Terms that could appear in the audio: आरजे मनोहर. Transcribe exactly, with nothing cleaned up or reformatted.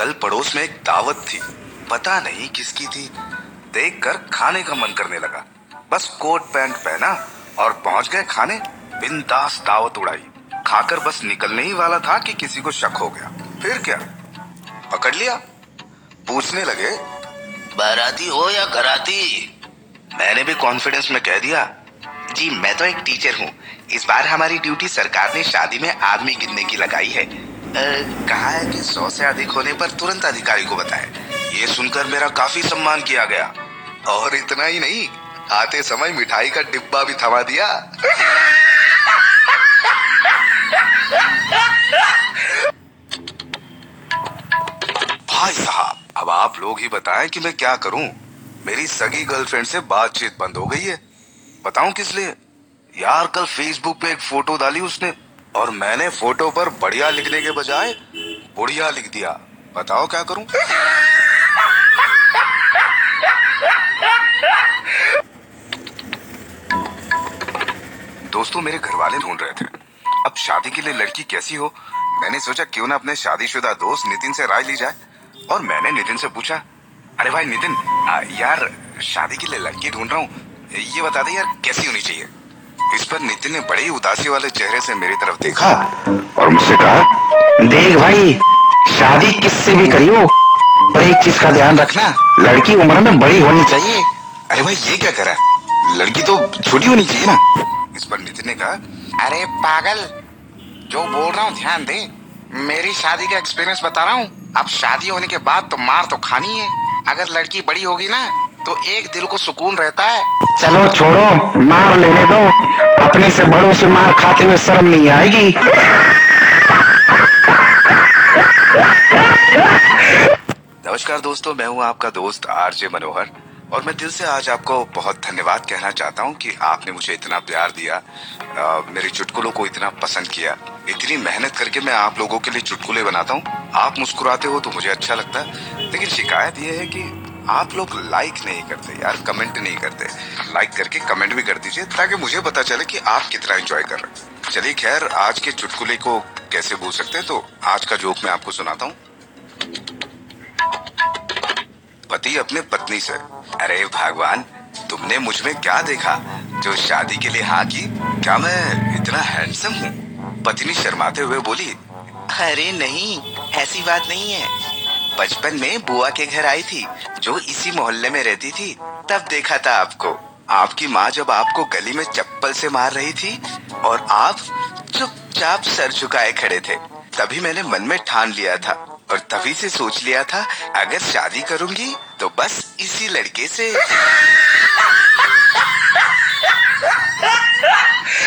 कल पड़ोस में एक दावत थी, पता नहीं किसकी थी। देखकर खाने का मन करने लगा। बस कोट पैंट पहना और पहुंच गए खाने। बिंदास दावत उड़ाई। खाकर बस निकलने ही वाला था कि किसी को शक हो गया। फिर क्या, पकड़ लिया। पूछने लगे, बाराती हो या घराती? मैंने भी कॉन्फिडेंस में कह दिया, जी मैं तो एक टीचर हूँ। इस बार हमारी ड्यूटी सरकार ने शादी में आदमी गिनने की लगाई है। आ, कहा है कि सौ से अधिक होने पर तुरंत अधिकारी को बताएं। ये सुनकर मेरा काफी सम्मान किया गया। और इतना ही नहीं, आते समय मिठाई का डिब्बा भी थमा दिया। भाई साहब, अब आप लोग ही बताएं कि मैं क्या करूं। मेरी सगी गर्लफ्रेंड से बातचीत बंद हो गई है। बताऊं किस लिए? यार कल फेसबुक पे एक फोटो डाली उसने, और मैंने फोटो पर बढ़िया लिखने के बजाय बुढ़िया लिख दिया। बताओ क्या करूं? दोस्तों, मेरे घर वाले ढूंढ रहे थे अब शादी के लिए लड़की कैसी हो। मैंने सोचा क्यों ना अपने शादीशुदा दोस्त नितिन से राय ली जाए, और मैंने नितिन से पूछा, अरे भाई नितिन, आ, यार शादी के लिए लड़की ढूंढ रहा हूँ, ये बता दे यार कैसी होनी चाहिए। इस पर नितिन ने बड़े उदासी वाले चेहरे से मेरी तरफ देखा और मुझसे कहा, देख भाई, शादी किससे भी करियो पर एक चीज का ध्यान रखना, लड़की उम्र में बड़ी होनी चाहिए। अरे भाई ये क्या करा, लड़की तो छोटी होनी चाहिए ना। इस पर नितिन ने कहा, अरे पागल, जो बोल रहा हूँ ध्यान दे। मेरी शादी का एक्सपीरियंस बता रहा हूँ। अब शादी होने के बाद तो मार तो खानी है। अगर लड़की बड़ी होगी ना तो एक दिल को सुकून रहता है। चलो छोड़ो, मार लेने दो। अपने से बड़ों से मार खाते हुए शर्म नहीं आएगी। नमस्कार दोस्तों, मैं हूँ आपका दोस्त आरजे मनोहर, और मैं दिल से आज आपको बहुत धन्यवाद कहना चाहता हूँ कि आपने मुझे इतना प्यार दिया, आ, मेरे चुटकुलों को इतना पसंद किया। इतनी मेहनत करके मैं आप लोगों के लिए चुटकुले बनाता हूँ। आप मुस्कुराते हो तो मुझे अच्छा लगता है, लेकिन शिकायत ये है कि आप लोग लाइक नहीं करते यार, कमेंट नहीं करते। लाइक करके कमेंट भी कर दीजिए ताकि मुझे पता चले कि आप कितना एंजॉय कर रहे हैं। चलिए खैर, आज के चुटकुले को कैसे भूल सकते हैं, तो आज का जोक मैं आपको सुनाता हूँ। पति अपने पत्नी से, अरे भगवान, तुमने मुझ में क्या देखा जो शादी के लिए हाँ की? क्या मैं इतना हैंडसम हूँ? पत्नी शर्माते हुए बोली, अरे नहीं, ऐसी बात नहीं है। बचपन में बुआ के घर आई थी जो इसी मोहल्ले में रहती थी, तब देखा था आपको। आपकी माँ जब आपको गली में चप्पल से मार रही थी और आप चुपचाप सर झुकाए खड़े थे, तभी मैंने मन में ठान लिया था, और तभी से सोच लिया था अगर शादी करूंगी तो बस इसी लड़के से।